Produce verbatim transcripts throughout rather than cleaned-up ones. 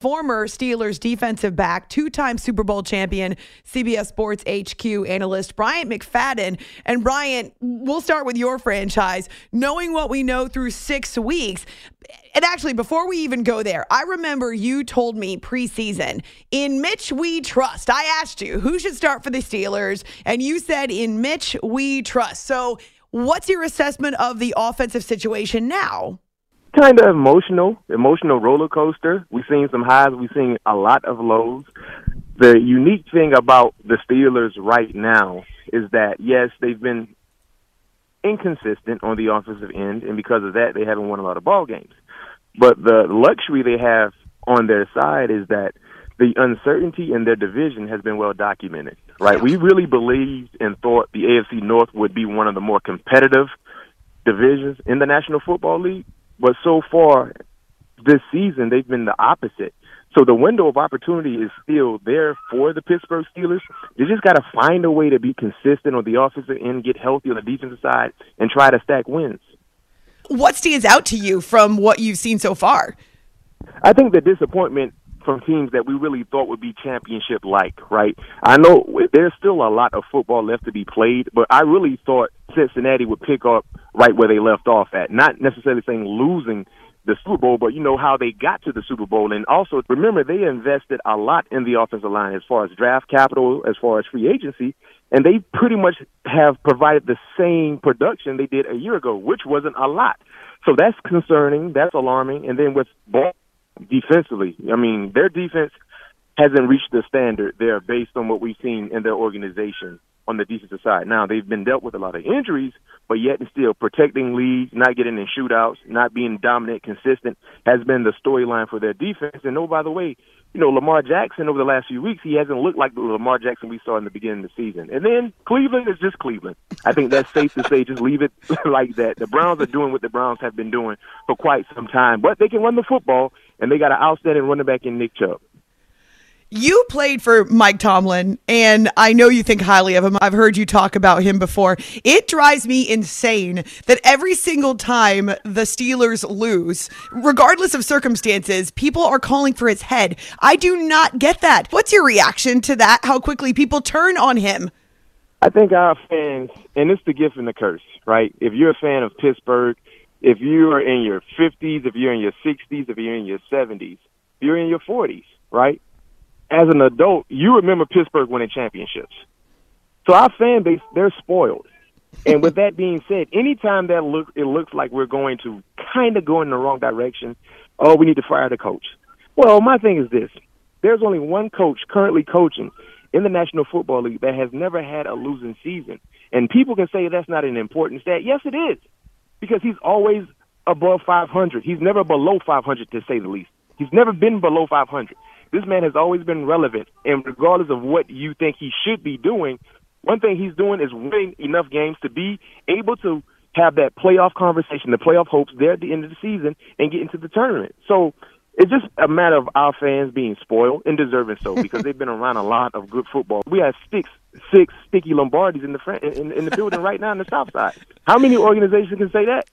Former Steelers defensive back, two-time Super Bowl champion, C B S Sports H Q analyst Bryant McFadden. And Bryant, we'll start with your franchise. Knowing what we know through six weeks, and actually, before we even go there, I remember you told me preseason, in Mitch we trust. I asked you, who should start for the Steelers? And you said, in Mitch we trust. So what's your assessment of the offensive situation now? Kind of emotional, emotional roller coaster. We've seen some highs. We've seen a lot of lows. The unique thing about the Steelers right now is that, yes, they've been inconsistent on the offensive end, and because of that, they haven't won a lot of ball games. But the luxury they have on their side is that the uncertainty in their division has been well documented, right? We really believed and thought the A F C North would be one of the more competitive divisions in the National Football League. But so far this season, they've been the opposite. So the window of opportunity is still there for the Pittsburgh Steelers. They just got to find a way to be consistent on the offensive end, get healthy on the defensive side, and try to stack wins. What stands out to you from what you've seen so far? I think the disappointment from teams that we really thought would be championship-like, right? I know there's still a lot of football left to be played, but I really thought Cincinnati would pick up right where they left off at. Not necessarily saying losing the Super Bowl, but you know how they got to the Super Bowl. And also, remember, they invested a lot in the offensive line as far as draft capital, as far as free agency, and they pretty much have provided the same production they did a year ago, which wasn't a lot. So that's concerning. That's alarming. And then with ball defensively, I mean, their defense hasn't reached the standard there based on what we've seen in their organization on the defensive side. Now, they've been dealt with a lot of injuries, but yet and still protecting leads, not getting in shootouts, not being dominant, consistent has been the storyline for their defense. And, oh, by the way, you know, Lamar Jackson over the last few weeks, he hasn't looked like the Lamar Jackson we saw in the beginning of the season. And then Cleveland is just Cleveland. I think that's safe to say, just leave it like that. The Browns are doing what the Browns have been doing for quite some time, but they can run the football, and they got an outstanding running back in Nick Chubb. You played for Mike Tomlin, and I know you think highly of him. I've heard you talk about him before. It drives me insane that every single time the Steelers lose, regardless of circumstances, people are calling for his head. I do not get that. What's your reaction to that, how quickly people turn on him? I think our fans, and it's the gift and the curse, right? If you're a fan of Pittsburgh, if you are in your fifties, if you're in your sixties, if you're in your seventies, if you're in your forties, right? As an adult, you remember Pittsburgh winning championships. So our fan base, they're spoiled. And with that being said, anytime that look, it looks like we're going to kind of go in the wrong direction, oh, we need to fire the coach. Well, my thing is this. There's only one coach currently coaching in the National Football League that has never had a losing season. And people can say that's not an important stat. Yes, it is, because he's always above five hundred. He's never below five hundred, to say the least. He's never been below five hundred. This man has always been relevant, and regardless of what you think he should be doing, one thing he's doing is winning enough games to be able to have that playoff conversation, the playoff hopes there at the end of the season, and get into the tournament. So it's just a matter of our fans being spoiled, and deserving so, because they've been around a lot of good football. We have six six sticky Lombardis in the front, in, in the building right now on the South Side. How many organizations can say that?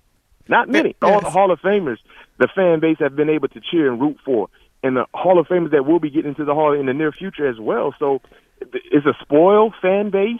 Not many. Yes. All the Hall of Famers, the fan base have been able to cheer and root for, and the Hall of Famers that will be getting into the Hall in the near future as well. So it's a spoiled fan base.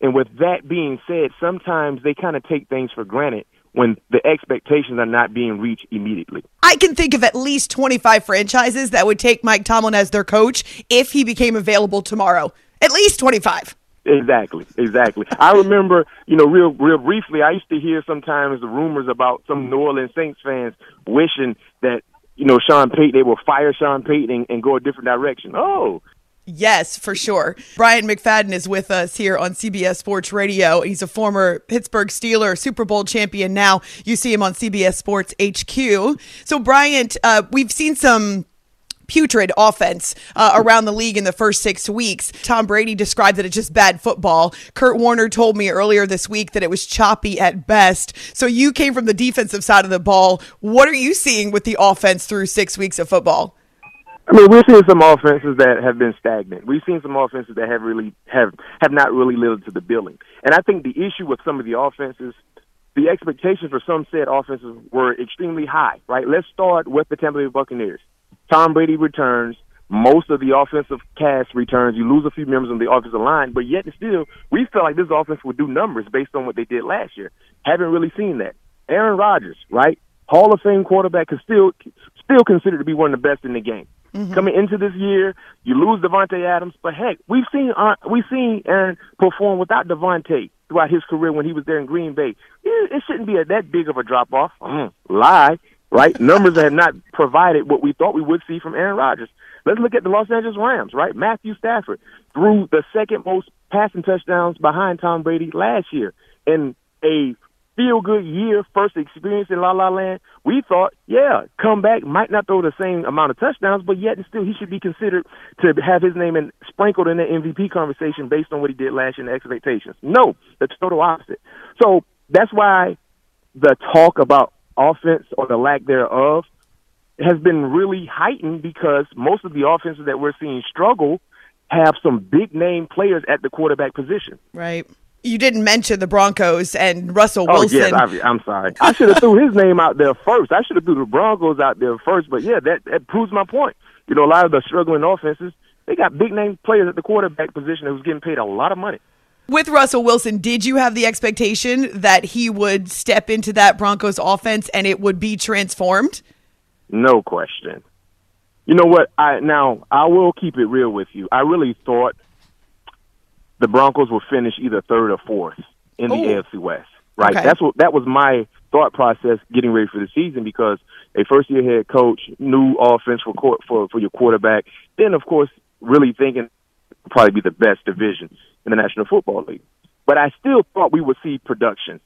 And with that being said, sometimes they kind of take things for granted when the expectations are not being reached immediately. I can think of at least twenty-five franchises that would take Mike Tomlin as their coach if he became available tomorrow. At least twenty-five. Exactly, exactly. I remember, you know, real real briefly, I used to hear sometimes the rumors about some New Orleans Saints fans wishing that, you know, Sean Payton, they will fire Sean Payton and, and go a different direction. Oh, yes, for sure. Bryant McFadden is with us here on C B S Sports Radio. He's a former Pittsburgh Steeler, Super Bowl champion. Now you see him on C B S Sports H Q. So, Bryant, uh, we've seen some putrid offense uh, around the league in the first six weeks. Tom Brady described it as just bad football. Kurt Warner told me earlier this week that it was choppy at best. So you came from the defensive side of the ball. What are you seeing with the offense through six weeks of football? I mean, we've seen some offenses that have been stagnant. We've seen some offenses that have really have, have not really lived to the billing. And I think the issue with some of the offenses, the expectations for some said offenses were extremely high, right? Let's start with the Tampa Bay Buccaneers. Tom Brady returns. Most of the offensive cast returns. You lose a few members on the offensive line, but yet and still, we feel like this offense would do numbers based on what they did last year. Haven't really seen that. Aaron Rodgers, right? Hall of Fame quarterback, is still, still considered to be one of the best in the game. Mm-hmm. Coming into this year, you lose Devontae Adams, but heck, we've seen uh, we've seen Aaron perform without Devontae throughout his career when he was there in Green Bay. It, it shouldn't be a, that big of a drop off. Mm, lie, right? Numbers have not provided what we thought we would see from Aaron Rodgers. Let's look at the Los Angeles Rams, right? Matthew Stafford threw the second most passing touchdowns behind Tom Brady last year in a feel-good year, first experience in La La Land. We thought, yeah, come back, might not throw the same amount of touchdowns, but yet and still he should be considered to have his name in, sprinkled in the M V P conversation based on what he did last year and expectations. No, the total opposite. So that's why the talk about offense or the lack thereof has been really heightened, because most of the offenses that we're seeing struggle have some big-name players at the quarterback position. Right. You didn't mention the Broncos and Russell Wilson. Oh, yes, I, I'm sorry. I should have threw his name out there first. I should have threw the Broncos out there first. But, yeah, that, that proves my point. You know, a lot of the struggling offenses, they got big-name players at the quarterback position who's getting paid a lot of money. With Russell Wilson, did you have the expectation that he would step into that Broncos offense and it would be transformed? No question. You know what? I Now, I will keep it real with you. I really thought the Broncos will finish either third or fourth in the Ooh. A F C West, right? Okay. That's what that was my thought process getting ready for the season, because a first-year head coach, new offense for, for for your quarterback, then, of course, really thinking probably be the best division in the National Football League. But I still thought we would see production,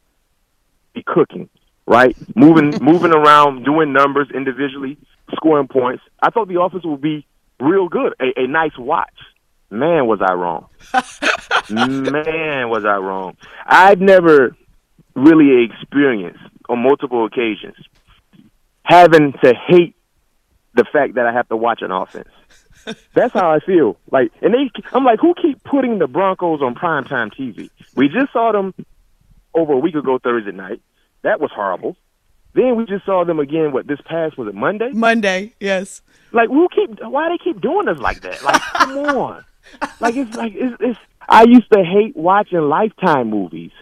be cooking, right? Moving moving around, doing numbers individually, scoring points. I thought the offense would be real good, a, a nice watch. Man, was I wrong. Man, was I wrong. I've never really experienced, on multiple occasions, having to hate the fact that I have to watch an offense. That's how I feel. Like, and they, I'm like, who keep putting the Broncos on primetime T V? We just saw them over a week ago Thursday night. That was horrible. Then we just saw them again, what, this past, was it Monday? Monday, yes. Like, who keep, why they keep doing us like that? Like, come on. Like it's like it's, it's. I used to hate watching Lifetime movies.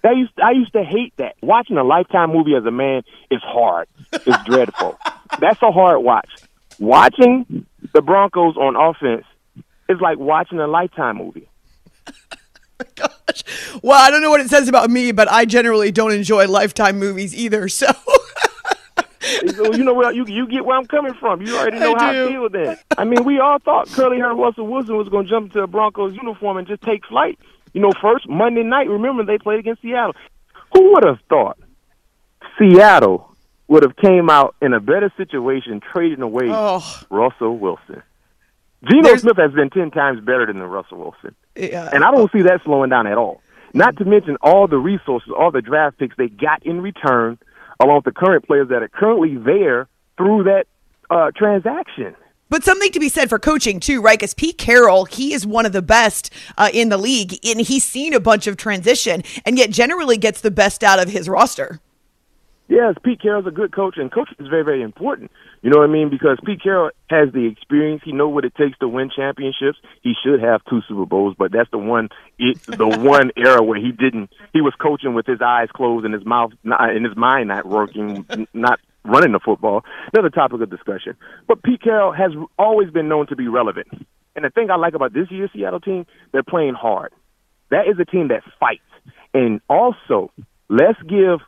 That used I used to hate that. Watching a Lifetime movie as a man is hard. It's dreadful. That's a hard watch. Watching the Broncos on offense is like watching a Lifetime movie. Gosh. Well, I don't know what it says about me, but I generally don't enjoy Lifetime movies either. So. So you know where you you get where I'm coming from. You already know I how do. I feel then. I mean, we all thought curly hair Russell Wilson was going to jump into a Broncos uniform and just take flight. You know, first Monday night. Remember, they played against Seattle. Who would have thought Seattle would have came out in a better situation trading away oh. Russell Wilson? Geno There's... Smith has been ten times better than the Russell Wilson, yeah. and I don't see that slowing down at all. Not to mention all the resources, all the draft picks they got in return, along with the current players that are currently there through that uh, transaction. But something to be said for coaching, too, right? Because Pete Carroll, he is one of the best uh, in the league, and he's seen a bunch of transition, and yet generally gets the best out of his roster. Yes, Pete Carroll's a good coach, and coaching is very, very important. You know what I mean? Because Pete Carroll has the experience. He knows what it takes to win championships. He should have two Super Bowls, but that's the one it, the one era where he didn't. He was coaching with his eyes closed and his mouth not, and his mind not working, not running the football. Another topic of discussion. But Pete Carroll has always been known to be relevant. And the thing I like about this year's Seattle team, they're playing hard. That is a team that fights. And also, let's give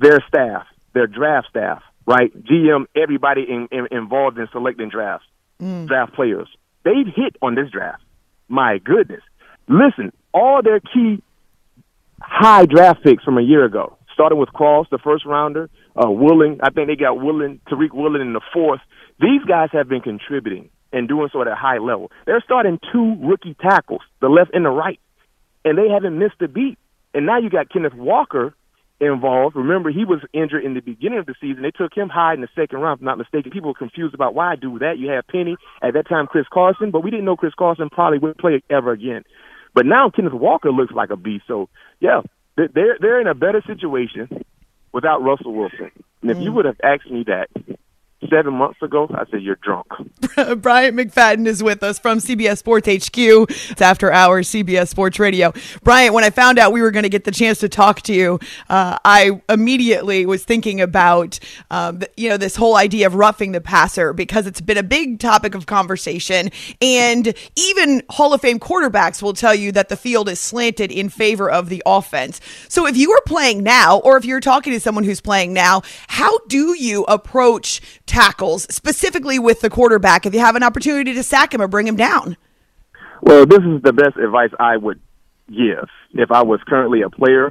their staff, their draft staff, right, G M, everybody in, in, involved in selecting drafts, mm. draft players. They've hit on this draft. My goodness. Listen, all their key high draft picks from a year ago, starting with Cross, the first rounder, uh, Willing. I think they got Willing, Tariq Willing in the fourth. These guys have been contributing and doing so at a high level. They're starting two rookie tackles, the left and the right, and they haven't missed a beat. And now you got Kenneth Walker involved. Remember, he was injured in the beginning of the season. They took him high in the second round, if I'm not mistaken. People were confused about why do that. You have Penny, at that time Chris Carson, but we didn't know Chris Carson probably wouldn't play ever again. But now Kenneth Walker looks like a beast. So, yeah, they're, they're in a better situation without Russell Wilson. And if mm. you would have asked me that seven months ago, I said, you're drunk. Bryant McFadden is with us from C B S Sports H Q. It's After Hours, C B S Sports Radio. Bryant, when I found out we were going to get the chance to talk to you, uh, I immediately was thinking about, um, you know, this whole idea of roughing the passer, because it's been a big topic of conversation. And even Hall of Fame quarterbacks will tell you that the field is slanted in favor of the offense. So if you were playing now, or if you're talking to someone who's playing now, how do you approach tackles, specifically with the quarterback, if you have an opportunity to sack him or bring him down? Well, this is the best advice I would give. If I was currently a player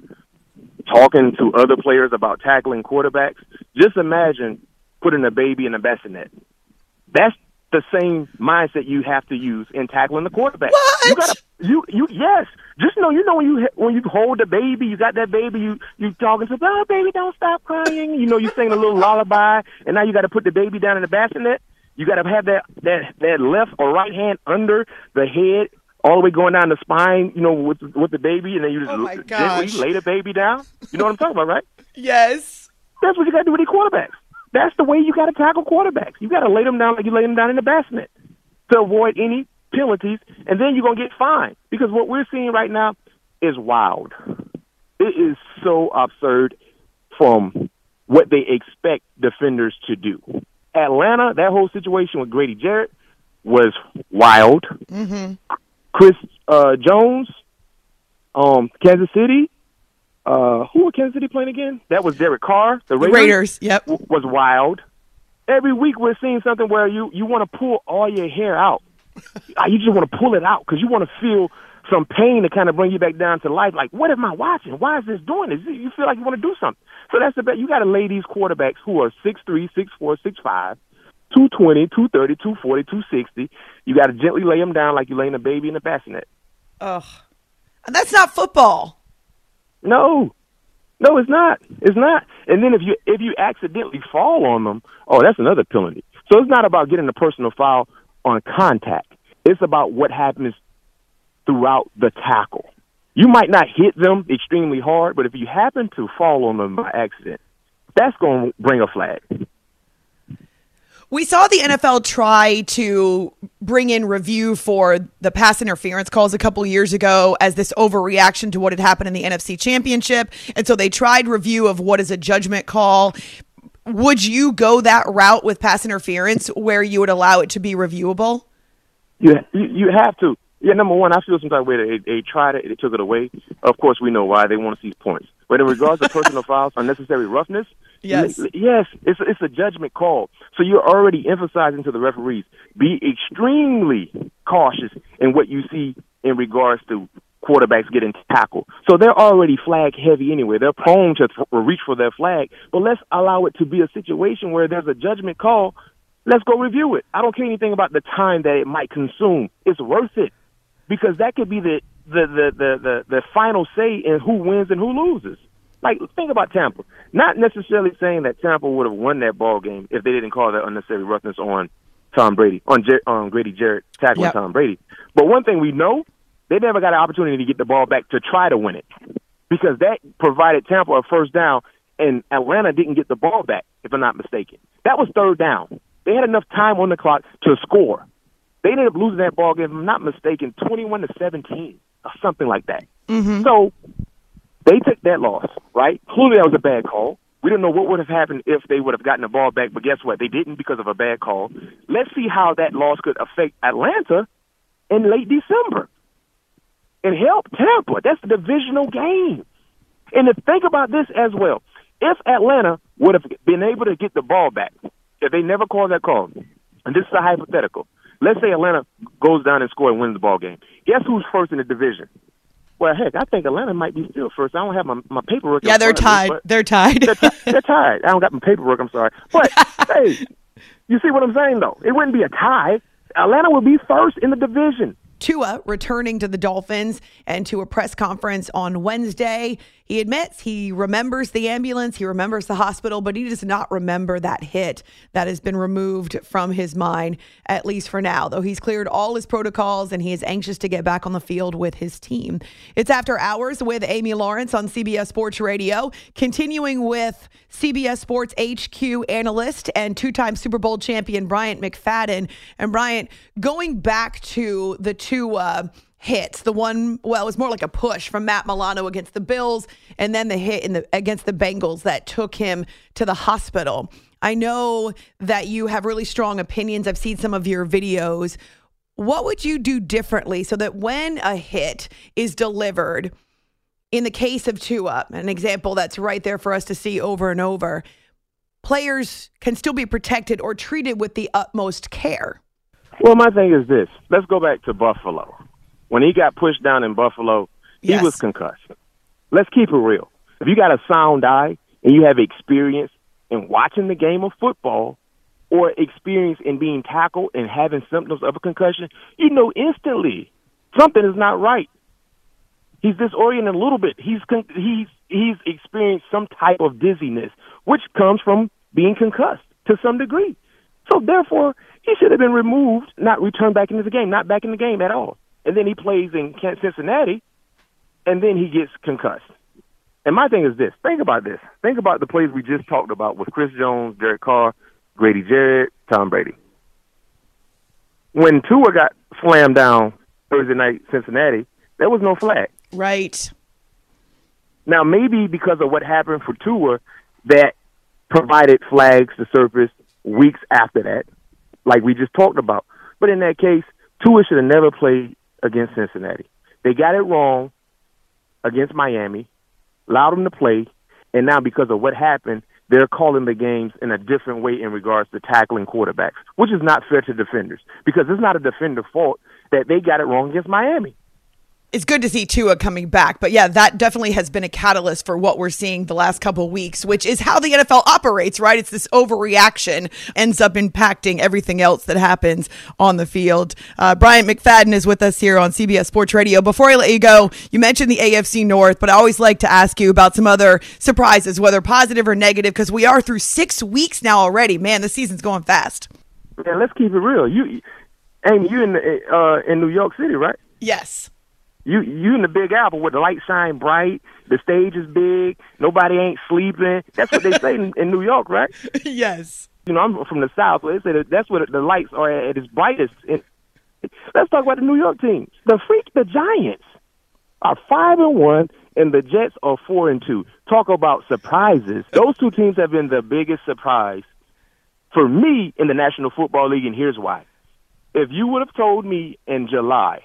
talking to other players about tackling quarterbacks, just imagine putting a baby in a bassinet. That's the same mindset you have to use in tackling the quarterback. What? You gotta, you, you, yes. Just know, you know, when you when you hold the baby, you got that baby, you you talking to, oh, baby, don't stop crying. You know, you sing a little lullaby, and now you got to put the baby down in the bassinet. You got to have that, that that left or right hand under the head, all the way going down the spine, you know, with with the baby, and then you just oh gently lay the baby down. You know what I'm talking about, right? Yes. That's what you got to do with the quarterbacks. That's the way you got to tackle quarterbacks. You got to lay them down like you lay them down in the basket to avoid any penalties, and then you're going to get fined. Because what we're seeing right now is wild. It is so absurd from what they expect defenders to do. Atlanta, that whole situation with Grady Jarrett was wild. Mm-hmm. Chris uh, Jones, um, Kansas City. Uh, who were Kansas City playing again? That was Derek Carr. The Raiders, the Raiders yep. W- was wild. Every week we're seeing something where you, you want to pull all your hair out. You just want to pull it out because you want to feel some pain to kind of bring you back down to life. Like, what am I watching? Why is this doing this? You feel like you want to do something. So that's the bet. You got to lay these quarterbacks who are six three, six four, six five, two twenty, two thirty, two forty, two sixty. You got to gently lay them down like you're laying a baby in a bassinet. Ugh. And that's not football. No, no, it's not. It's not. And then if you if you accidentally fall on them, oh, that's another penalty. So it's not about getting a personal foul on contact. It's about what happens throughout the tackle. You might not hit them extremely hard, but if you happen to fall on them by accident, that's going to bring a flag. We saw the N F L try to bring in review for the pass interference calls a couple of years ago as this overreaction to what had happened in the N F C Championship. And so they tried review of what is a judgment call. Would you go that route with pass interference where you would allow it to be reviewable? You, you have to. Yeah, number one, I feel some type of way that they, they tried it, they took it away. Of course, we know why. They want to see points. But in regards to personal fouls, unnecessary roughness, Yes, yes, it's a, it's a judgment call. So you're already emphasizing to the referees, be extremely cautious in what you see in regards to quarterbacks getting tackled. So they're already flag heavy anyway. They're prone to th- reach for their flag. But let's allow it to be a situation where there's a judgment call. Let's go review it. I don't care anything about the time that it might consume. It's worth it because that could be the the the the the, the final say in who wins and who loses. Like, think about Tampa. Not necessarily saying that Tampa would have won that ball game if they didn't call that unnecessary roughness on Tom Brady, on Jer- on Grady Jarrett tackling yep. Tom Brady. But one thing we know, they never got an opportunity to get the ball back to try to win it, because that provided Tampa a first down, and Atlanta didn't get the ball back, if I'm not mistaken. That was third down. They had enough time on the clock to score. They ended up losing that ball game, if I'm not mistaken, twenty-one to seventeen or something like that. Mm-hmm. So they took that loss, right? Clearly that was a bad call. We don't know what would have happened if they would have gotten the ball back, but guess what? They didn't because of a bad call. Let's see how that loss could affect Atlanta in late December and help Tampa. That's the divisional game. And to think about this as well, if Atlanta would have been able to get the ball back, if they never called that call, and this is a hypothetical, let's say Atlanta goes down and scores and wins the ball game. Guess who's first in the division? Well, heck, I think Atlanta might be still first. I don't have my, my paperwork. Yeah, they're tied. Me, they're tied. They're tied. They're tied. I don't got my paperwork. I'm sorry. But, hey, you see what I'm saying, though? It wouldn't be a tie. Atlanta would be first in the division. Tua returning to the Dolphins and to a press conference on Wednesday. He admits he remembers the ambulance. He remembers the hospital, but he does not remember that hit. That has been removed from his mind, at least for now, though he's cleared all his protocols and he is anxious to get back on the field with his team. It's After Hours with Amy Lawrence on C B S Sports Radio, continuing with C B S Sports H Q analyst and two-time Super Bowl champion Bryant McFadden. And Bryant, going back to the two Two uh, hits, the one, well, it was more like a push from Matt Milano against the Bills, and then the hit in the against the Bengals that took him to the hospital. I know that you have really strong opinions. I've seen some of your videos. What would you do differently so that when a hit is delivered, in the case of Tua, an example that's right there for us to see over and over, players can still be protected or treated with the utmost care? Well, my thing is this. Let's go back to Buffalo. When he got pushed down in Buffalo, he yes. was concussed. Let's keep it real. If you got a sound eye and you have experience in watching the game of football or experience in being tackled and having symptoms of a concussion, you know instantly something is not right. He's disoriented a little bit. He's con- he's he's experienced some type of dizziness, which comes from being concussed to some degree. So, therefore, he should have been removed, not returned back into the game, not back in the game at all. And then he plays in Cincinnati, and then he gets concussed. And my thing is this. Think about this. Think about the plays we just talked about with Chris Jones, Derek Carr, Grady Jarrett, Tom Brady. When Tua got slammed down Thursday night Cincinnati, there was no flag. Right. Now, maybe because of what happened for Tua, that provided flags to surface weeks after that, like we just talked about. But in that case, Tua should have never played against Cincinnati. They got it wrong against Miami, allowed them to play, and now because of what happened, they're calling the games in a different way in regards to tackling quarterbacks, which is not fair to defenders, because it's not a defender's fault that they got it wrong against Miami. It's good to see Tua coming back, but yeah, that definitely has been a catalyst for what we're seeing the last couple of weeks, which is how the N F L operates, right? It's this overreaction ends up impacting everything else that happens on the field. Uh, Bryant McFadden is with us here on C B S Sports Radio. Before I let you go, you mentioned the A F C North, but I always like to ask you about some other surprises, whether positive or negative, because we are through six weeks now already. Man, the season's going fast. Yeah, let's keep it real. You, Amy, you in the, uh, in New York City, right? Yes. You you in the Big Apple where the lights shine bright, the stage is big, nobody ain't sleeping. That's what they say in, in New York, right? Yes. You know, I'm from the South, so they say that that's where the lights are at its brightest. And let's talk about the New York team. The freak, the Giants are five and one, and the Jets are four and two. Talk about surprises. Those two teams have been the biggest surprise for me in the National Football League, and here's why. If you would have told me in July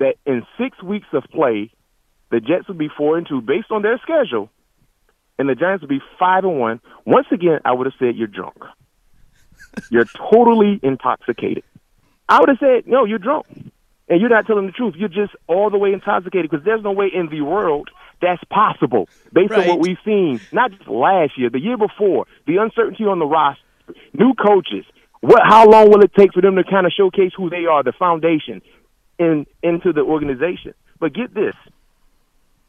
that in six weeks of play, the Jets would be four and two based on their schedule, and the Giants would be five and one. Once again, I would have said you're drunk. You're totally intoxicated. I would have said, no, you're drunk, and you're not telling the truth. You're just all the way intoxicated, because there's no way in the world that's possible based right. on what we've seen. Not just last year, the year before, the uncertainty on the roster, new coaches. What? How long will it take for them to kind of showcase who they are, the foundation, In, into the organization? But get this.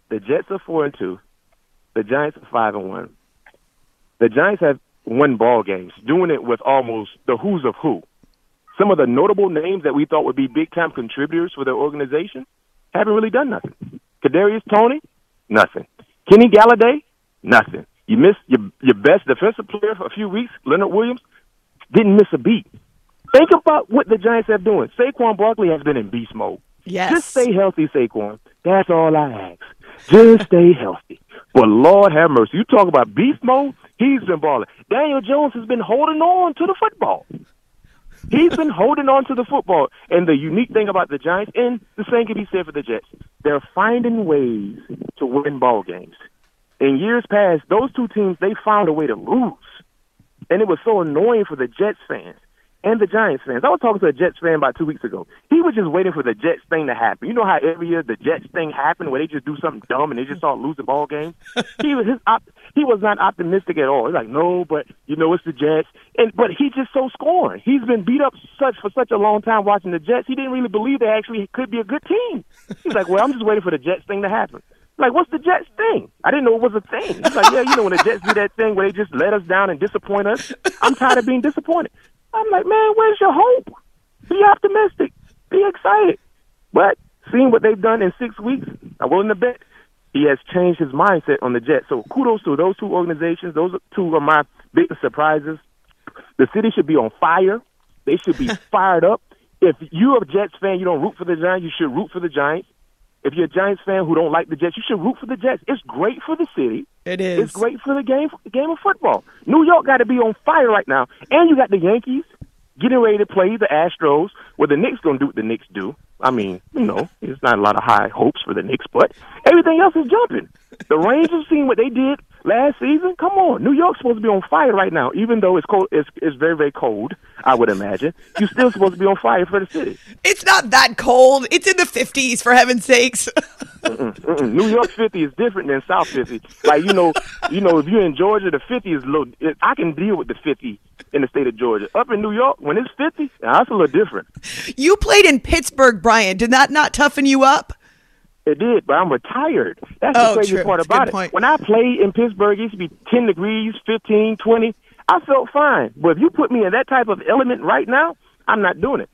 The Jets are four and two. The Giants are five and one. The Giants have won ball games, doing it with almost the who's of who. Some of the notable names that we thought would be big-time contributors for their organization haven't really done nothing. Kadarius Toney, nothing. Kenny Galladay, nothing. You missed your, your best defensive player for a few weeks, Leonard Williams, didn't miss a beat. Think about what the Giants have doing. Saquon Barkley has been in beast mode. Yes. Just stay healthy, Saquon. That's all I ask. Just stay healthy. But Lord have mercy. You talk about beast mode, he's been balling. Daniel Jones has been holding on to the football. He's been holding on to the football. And the unique thing about the Giants, and the same can be said for the Jets, they're finding ways to win ball games. In years past, those two teams, they found a way to lose. And it was so annoying for the Jets fans and the Giants fans. I was talking to a Jets fan about two weeks ago. He was just waiting for the Jets thing to happen. You know how every year the Jets thing happened where they just do something dumb and they just start losing ball games? he, was, his op- he was not optimistic at all. He's like, no, but, you know, it's the Jets. And But he's just so scoring. He's been beat up such for such a long time watching the Jets. He didn't really believe they actually could be a good team. He's like, well, I'm just waiting for the Jets thing to happen. Like, what's the Jets thing? I didn't know it was a thing. He's like, yeah, you know, when the Jets do that thing where they just let us down and disappoint us, I'm tired of being disappointed. I'm like, man, where's your hope? Be optimistic. Be excited. But seeing what they've done in six weeks, I'm willing to bet he has changed his mindset on the Jets. So kudos to those two organizations. Those two are my biggest surprises. The city should be on fire. They should be fired up. If you're a Jets fan, you don't root for the Giants, you should root for the Giants. If you're a Giants fan who don't like the Jets, you should root for the Jets. It's great for the city. It is. It's great for the game game of football. New York got to be on fire right now. And you got the Yankees getting ready to play the Astros, where the Knicks going to do what the Knicks do. I mean, you know, there's not a lot of high hopes for the Knicks, but everything else is jumping. The Rangers seen what they did last season. Come on. New York's supposed to be on fire right now, even though it's cold. It's, it's very, very cold, I would imagine. You're still supposed to be on fire for the city. It's not that cold. It's in the fifties, for heaven's sakes. mm-mm, mm-mm. New York fifty is different than South fifty. Like, you know, you know, if you're in Georgia, the fifty is low. I can deal with the fifty in the state of Georgia. Up in New York, when it's fifty, that's a little different. You played in Pittsburgh, Brian. Did that not toughen you up? It did, but I'm retired. That's oh, the craziest part That's about it. Point. When I played in Pittsburgh, it used to be ten degrees, fifteen, twenty. I felt fine. But if you put me in that type of element right now, I'm not doing it.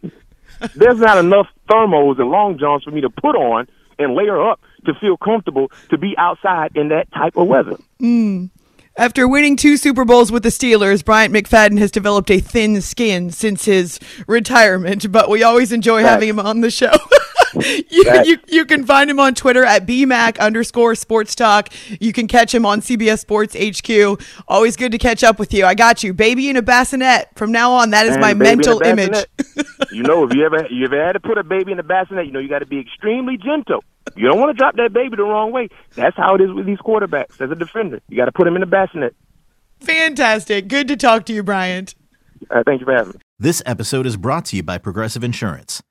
There's not enough thermos and long johns for me to put on and layer up to feel comfortable to be outside in that type of weather. Mm. After winning two Super Bowls with the Steelers, Bryant McFadden has developed a thin skin since his retirement, but we always enjoy That's- having him on the show. You, you you can find him on Twitter at BMac underscore sports talk. You can catch him on C B S Sports H Q. Always good to catch up with you. I got you. Baby in a bassinet. From now on, that is and my mental image. You know, if you ever you ever had to put a baby in a bassinet, you know you got to be extremely gentle. You don't want to drop that baby the wrong way. That's how it is with these quarterbacks. As a defender, you got to put him in a bassinet. Fantastic. Good to talk to you, Bryant. Uh, thank you for having me. This episode is brought to you by Progressive Insurance.